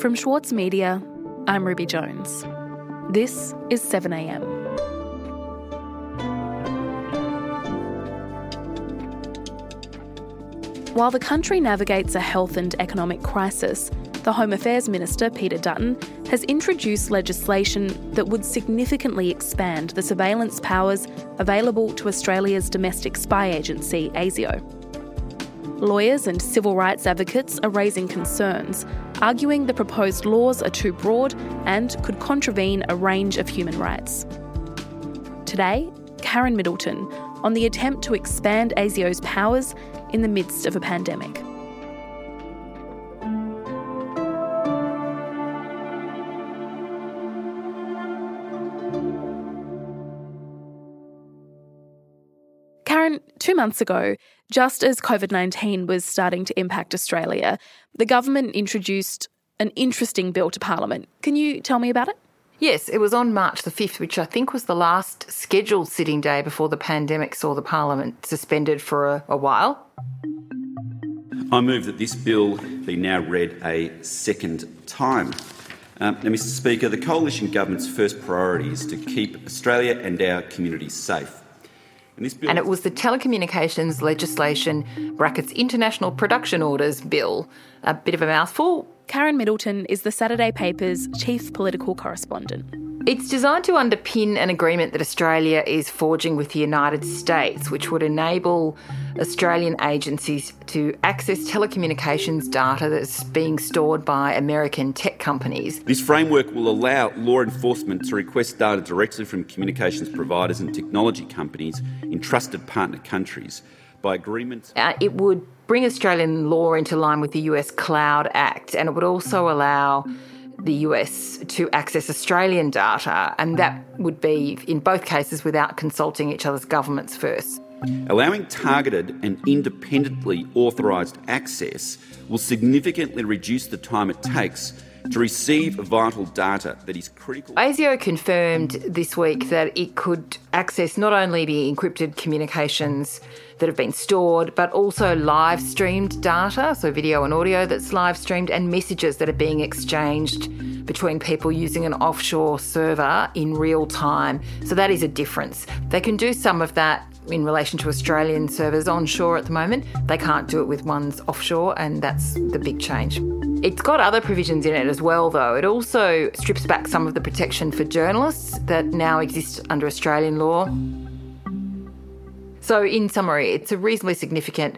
From Schwartz Media, I'm Ruby Jones. This is 7am. While the country navigates a health and economic crisis, the Home Affairs Minister, Peter Dutton, has introduced legislation that would significantly expand the surveillance powers available to Australia's domestic spy agency, ASIO. Lawyers and civil rights advocates are raising concerns, arguing the proposed laws are too broad and could contravene a range of human rights. Today, Karen Middleton, on the attempt to expand ASIO's powers in the midst of a pandemic. Karen, 2 months ago, just as COVID-19 was starting to impact Australia, the government introduced an interesting bill to Parliament. Can you tell me about it? Yes, it was on March the 5th, which I think was the last scheduled sitting day before the pandemic saw the Parliament suspended for a while. I move that this bill be now read a second time. Now, Mr Speaker, the Coalition Government's first priority is to keep Australia and our communities safe. And it was the Telecommunications Legislation (International Production Orders) Bill. A bit of a mouthful. Karen Middleton is the Saturday Paper's chief political correspondent. It's designed to underpin an agreement that Australia is forging with the United States, which would enable Australian agencies to access telecommunications data that's being stored by American tech companies. This framework will allow law enforcement to request data directly from communications providers and technology companies in trusted partner countries. By agreement, it would bring Australian law into line with the US Cloud Act, and it would also allow the US to access Australian data, and that would be, in both cases, without consulting each other's governments first. Allowing targeted and independently authorised access will significantly reduce the time it takes to receive vital data that is critical. ASIO confirmed this week that it could access not only the encrypted communications that have been stored, but also live-streamed data, so video and audio that's live-streamed, and messages that are being exchanged between people using an offshore server in real time. So that is a difference. They can do some of that in relation to Australian servers onshore at the moment. They can't do it with ones offshore, and that's the big change. It's got other provisions in it as well, though. It also strips back some of the protection for journalists that now exists under Australian law. So, in summary, it's a reasonably significant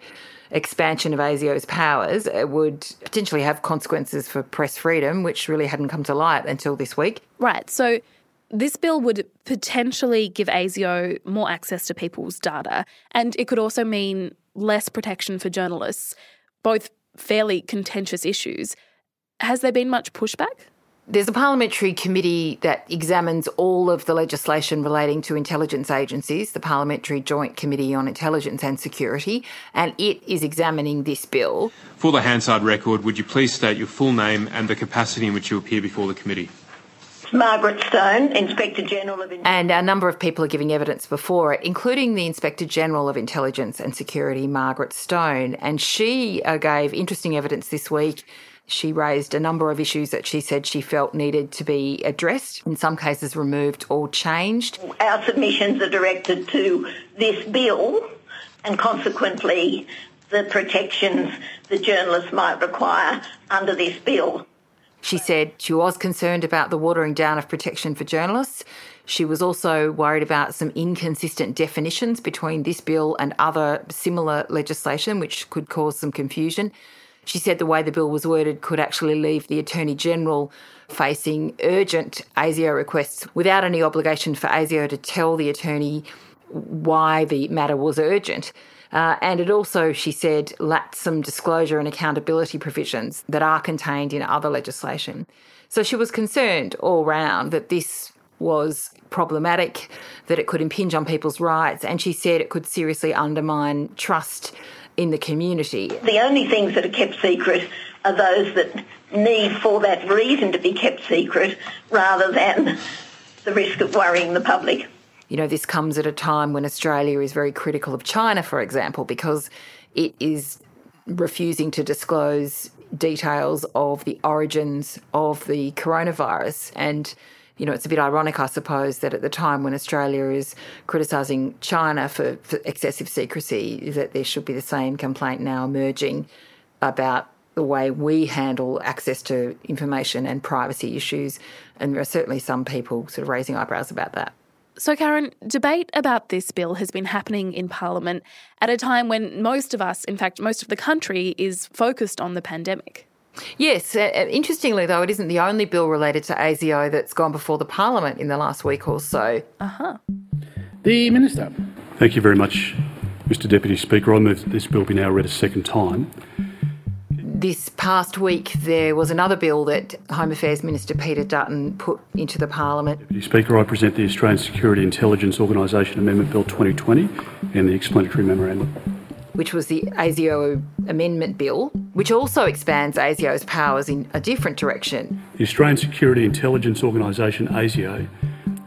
expansion of ASIO's powers. It would potentially have consequences for press freedom, which really hadn't come to light until this week. Right. So, this bill would potentially give ASIO more access to people's data, and it could also mean less protection for journalists, both fairly contentious issues. Has there been much pushback? There's a parliamentary committee that examines all of the legislation relating to intelligence agencies, the Parliamentary Joint Committee on Intelligence and Security, and it is examining this bill. For the Hansard record, would you please state your full name and the capacity in which you appear before the committee? Margaret Stone, Inspector General of Intelligence. And a number of people are giving evidence before it, including the Inspector General of Intelligence and Security, Margaret Stone. And she gave interesting evidence this week. She raised a number of issues that she said she felt needed to be addressed, in some cases removed or changed. Our submissions are directed to this bill and consequently the protections that journalists might require under this bill. She said she was concerned about the watering down of protection for journalists. She was also worried about some inconsistent definitions between this bill and other similar legislation, which could cause some confusion. She said the way the bill was worded could actually leave the Attorney General facing urgent ASIO requests without any obligation for ASIO to tell the attorney why the matter was urgent. And it also, she said, lacked some disclosure and accountability provisions that are contained in other legislation. So she was concerned all round that this was problematic, that it could impinge on people's rights, and she said it could seriously undermine trust in the community. The only things that are kept secret are those that need for that reason to be kept secret rather than the risk of worrying the public. You know, this comes at a time when Australia is very critical of China, for example, because it is refusing to disclose details of the origins of the coronavirus. And, you know, it's a bit ironic, I suppose, that at the time when Australia is criticising China for excessive secrecy, that there should be the same complaint now emerging about the way we handle access to information and privacy issues. And there are certainly some people sort of raising eyebrows about that. So, Karen, debate about this bill has been happening in Parliament at a time when most of us, in fact, most of the country, is focused on the pandemic. Yes. Interestingly, though, it isn't the only bill related to ASIO that's gone before the Parliament in the last week or so. The Minister. Thank you very much, Mr Deputy Speaker. I move that this bill be now read a second time. This past week, there was another bill that Home Affairs Minister Peter Dutton put into the Parliament. Deputy Speaker, I present the Australian Security Intelligence Organisation Amendment Bill 2020 and the explanatory memorandum, which was the ASIO Amendment Bill, which also expands ASIO's powers in a different direction. The Australian Security Intelligence Organisation, ASIO,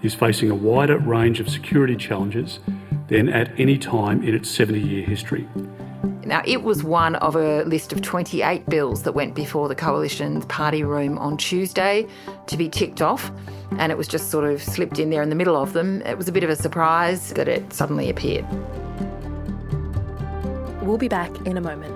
is facing a wider range of security challenges than at any time in its 70-year history. Now, it was one of a list of 28 bills that went before the Coalition's party room on Tuesday to be ticked off, and it was just sort of slipped in there in the middle of them. It was a bit of a surprise that it suddenly appeared. We'll be back in a moment.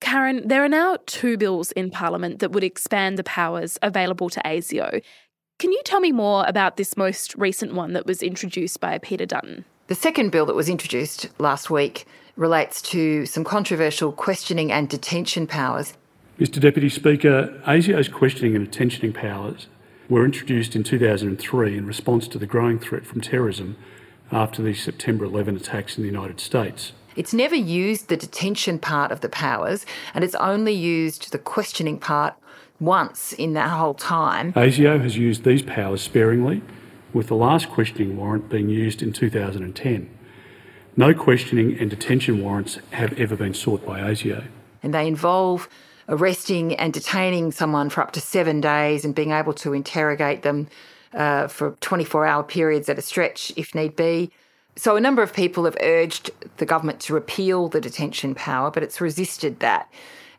Karen, there are now two bills in Parliament that would expand the powers available to ASIO. Can you tell me more about this most recent one that was introduced by Peter Dutton? The second bill that was introduced last week relates to some controversial questioning and detention powers. Mr Deputy Speaker, ASIO's questioning and detention powers were introduced in 2003 in response to the growing threat from terrorism after the September 11 attacks in the United States. It's never used the detention part of the powers, and it's only used the questioning part once in that whole time. ASIO has used these powers sparingly, with the last questioning warrant being used in 2010. No questioning and detention warrants have ever been sought by ASIO. And they involve arresting and detaining someone for up to 7 days and being able to interrogate them for 24-hour periods at a stretch if need be. So a number of people have urged the government to repeal the detention power, but it's resisted that.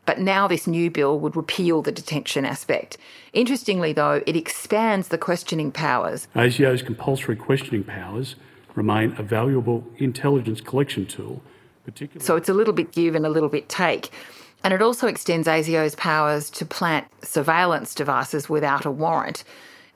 But now this new bill would repeal the detention aspect. Interestingly, though, it expands the questioning powers. ASIO's compulsory questioning powers remain a valuable intelligence collection tool. So it's a little bit give and a little bit take. And it also extends ASIO's powers to plant surveillance devices without a warrant.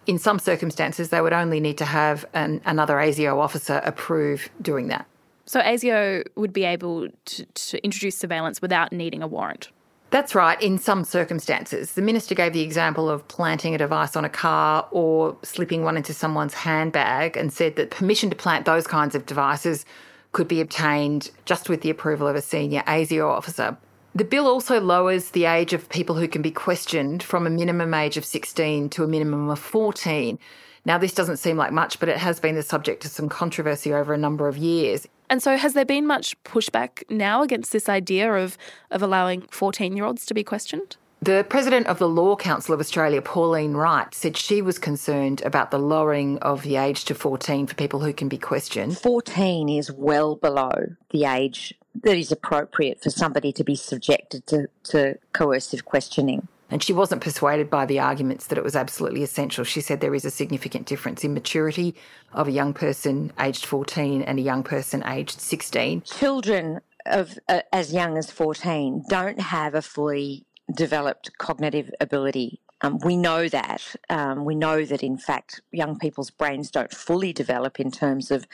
In some circumstances, they would only need to have another ASIO officer approve doing that. So ASIO would be able to introduce surveillance without needing a warrant? That's right, in some circumstances. The Minister gave the example of planting a device on a car or slipping one into someone's handbag and said that permission to plant those kinds of devices could be obtained just with the approval of a senior ASIO officer. The bill also lowers the age of people who can be questioned from a minimum age of 16 to a minimum of 14. Now, this doesn't seem like much, but it has been the subject of some controversy over a number of years. And so has there been much pushback now against this idea of allowing 14-year-olds to be questioned? The President of the Law Council of Australia, Pauline Wright, said she was concerned about the lowering of the age to 14 for people who can be questioned. 14 is well below the age that is appropriate for somebody to be subjected to coercive questioning. And she wasn't persuaded by the arguments that it was absolutely essential. She said there is a significant difference in maturity of a young person aged 14 and a young person aged 16. Children of as young as 14 don't have a fully developed cognitive ability. We know that. We know that, in fact, young people's brains don't fully develop in terms of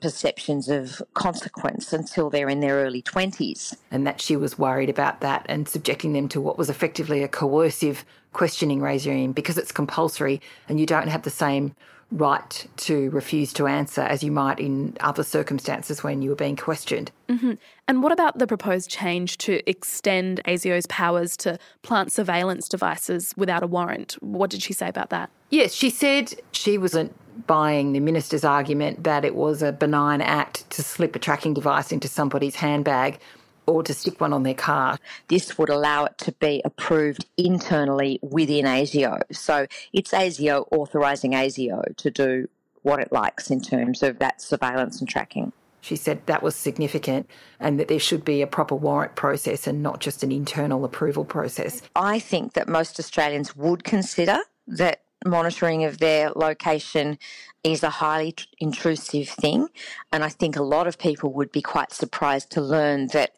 perceptions of consequence until they're in their early 20s. And that she was worried about that and subjecting them to what was effectively a coercive questioning regime because it's compulsory and you don't have the same right to refuse to answer as you might in other circumstances when you were being questioned. Mm-hmm. And what about the proposed change to extend ASIO's powers to plant surveillance devices without a warrant? What did she say about that? Yes, she said she wasn't buying the minister's argument that it was a benign act to slip a tracking device into somebody's handbag or to stick one on their car. This would allow it to be approved internally within ASIO. So it's ASIO authorising ASIO to do what it likes in terms of that surveillance and tracking. She said that was significant and that there should be a proper warrant process and not just an internal approval process. I think that most Australians would consider that monitoring of their location is a highly intrusive thing, and I think a lot of people would be quite surprised to learn that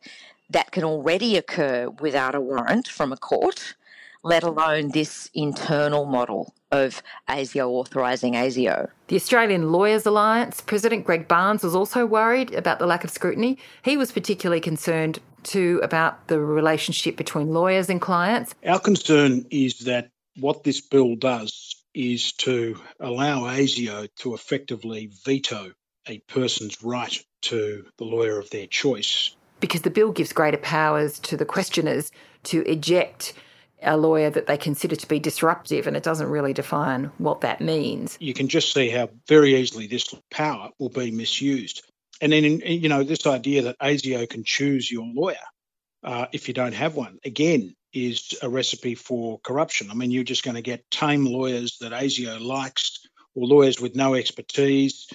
that can already occur without a warrant from a court, let alone this internal model of ASIO authorising ASIO. The Australian Lawyers Alliance President Greg Barnes was also worried about the lack of scrutiny. He was particularly concerned too about the relationship between lawyers and clients. Our concern is that what this bill does is to allow ASIO to effectively veto a person's right to the lawyer of their choice. Because the bill gives greater powers to the questioners to eject a lawyer that they consider to be disruptive, and it doesn't really define what that means. You can just see how very easily this power will be misused. And then, you know, this idea that ASIO can choose your lawyer if you don't have one, again, is a recipe for corruption. I mean, you're just going to get tame lawyers that ASIO likes or lawyers with no expertise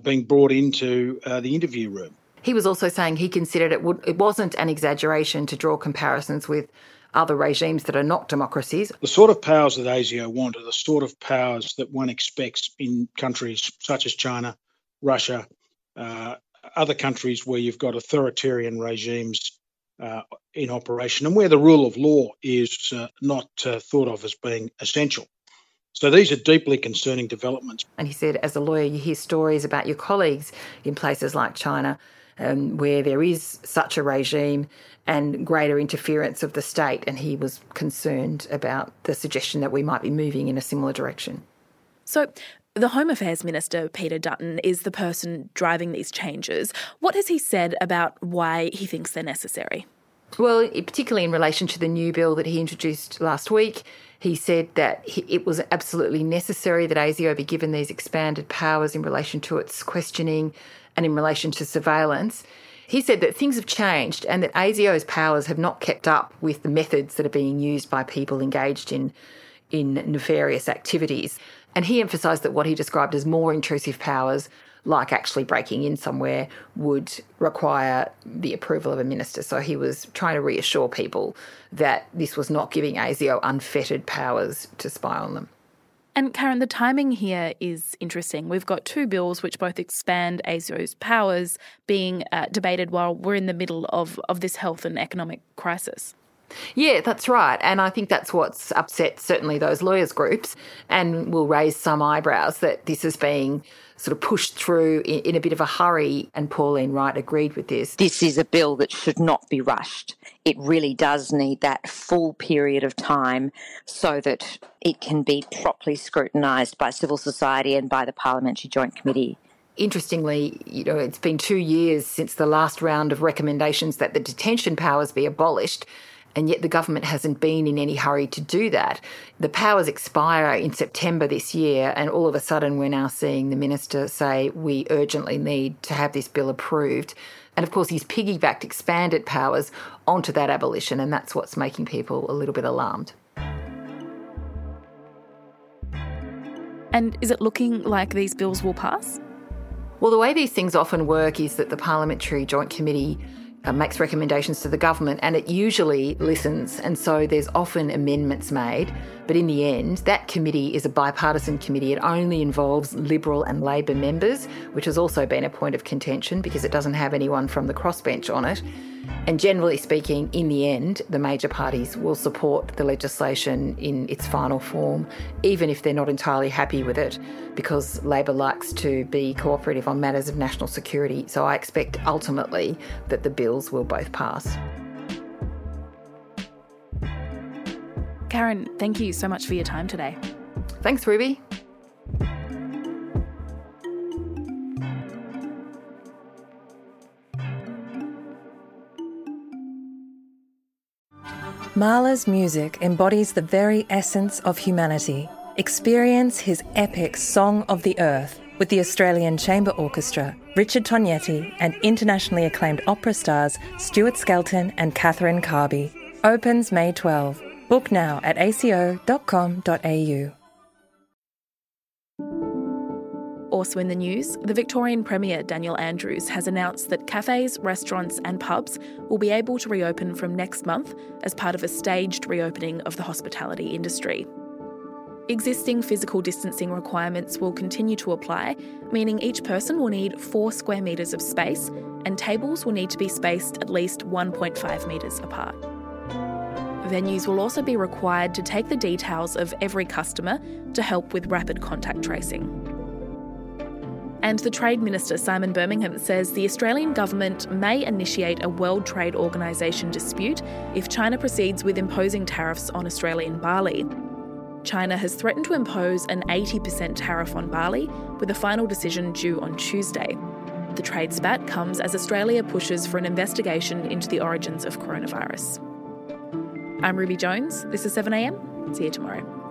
being brought into the interview room. He was also saying he considered it wasn't an exaggeration to draw comparisons with other regimes that are not democracies. The sort of powers that ASIO want are the sort of powers that one expects in countries such as China, Russia, other countries where you've got authoritarian regimes in operation and where the rule of law is not thought of as being essential. So these are deeply concerning developments. And he said, as a lawyer, you hear stories about your colleagues in places like China where there is such a regime and greater interference of the state, and he was concerned about the suggestion that we might be moving in a similar direction. So the Home Affairs Minister, Peter Dutton, is the person driving these changes. What has he said about why he thinks they're necessary? Well, particularly in relation to the new bill that he introduced last week, he said that it was absolutely necessary that ASIO be given these expanded powers in relation to its questioning and in relation to surveillance. He said that things have changed and that ASIO's powers have not kept up with the methods that are being used by people engaged in nefarious activities. And he emphasised that what he described as more intrusive powers, like actually breaking in somewhere, would require the approval of a minister. So he was trying to reassure people that this was not giving ASIO unfettered powers to spy on them. And Karen, the timing here is interesting. We've got two bills which both expand ASIO's powers being debated while we're in the middle of this health and economic crisis. Yeah, that's right. And I think that's what's upset certainly those lawyers' groups and will raise some eyebrows that this is being sort of pushed through in a bit of a hurry, and Pauline Wright agreed with this. This is a bill that should not be rushed. It really does need that full period of time so that it can be properly scrutinised by civil society and by the Parliamentary Joint Committee. Interestingly, you know, it's been 2 years since the last round of recommendations that the detention powers be abolished, and yet the government hasn't been in any hurry to do that. The powers expire in September this year, and all of a sudden we're now seeing the minister say we urgently need to have this bill approved. And of course he's piggybacked expanded powers onto that abolition, and that's what's making people a little bit alarmed. And is it looking like these bills will pass? Well, the way these things often work is that the Parliamentary Joint Committee makes recommendations to the government, and it usually listens, and so there's often amendments made. But in the end, that committee is a bipartisan committee. It only involves Liberal and Labor members, which has also been a point of contention because it doesn't have anyone from the crossbench on it. And generally speaking, in the end, the major parties will support the legislation in its final form, even if they're not entirely happy with it, because Labor likes to be cooperative on matters of national security. So I expect ultimately that the bills will both pass. Karen, thank you so much for your time today. Thanks, Ruby. Mahler's music embodies the very essence of humanity. Experience his epic Song of the Earth with the Australian Chamber Orchestra, Richard Tognetti, and internationally acclaimed opera stars Stuart Skelton and Catherine Carby. Opens May 12. Book now at asio.com.au. Also in the news, the Victorian Premier Daniel Andrews has announced that cafes, restaurants and pubs will be able to reopen from next month as part of a staged reopening of the hospitality industry. Existing physical distancing requirements will continue to apply, meaning each person will need 4 square metres of space and tables will need to be spaced at least 1.5 metres apart. Venues will also be required to take the details of every customer to help with rapid contact tracing. And the Trade Minister, Simon Birmingham, says the Australian government may initiate a World Trade Organisation dispute if China proceeds with imposing tariffs on Australian barley. China has threatened to impose an 80% tariff on barley, with a final decision due on Tuesday. The trade spat comes as Australia pushes for an investigation into the origins of coronavirus. I'm Ruby Jones. This is 7am. See you tomorrow.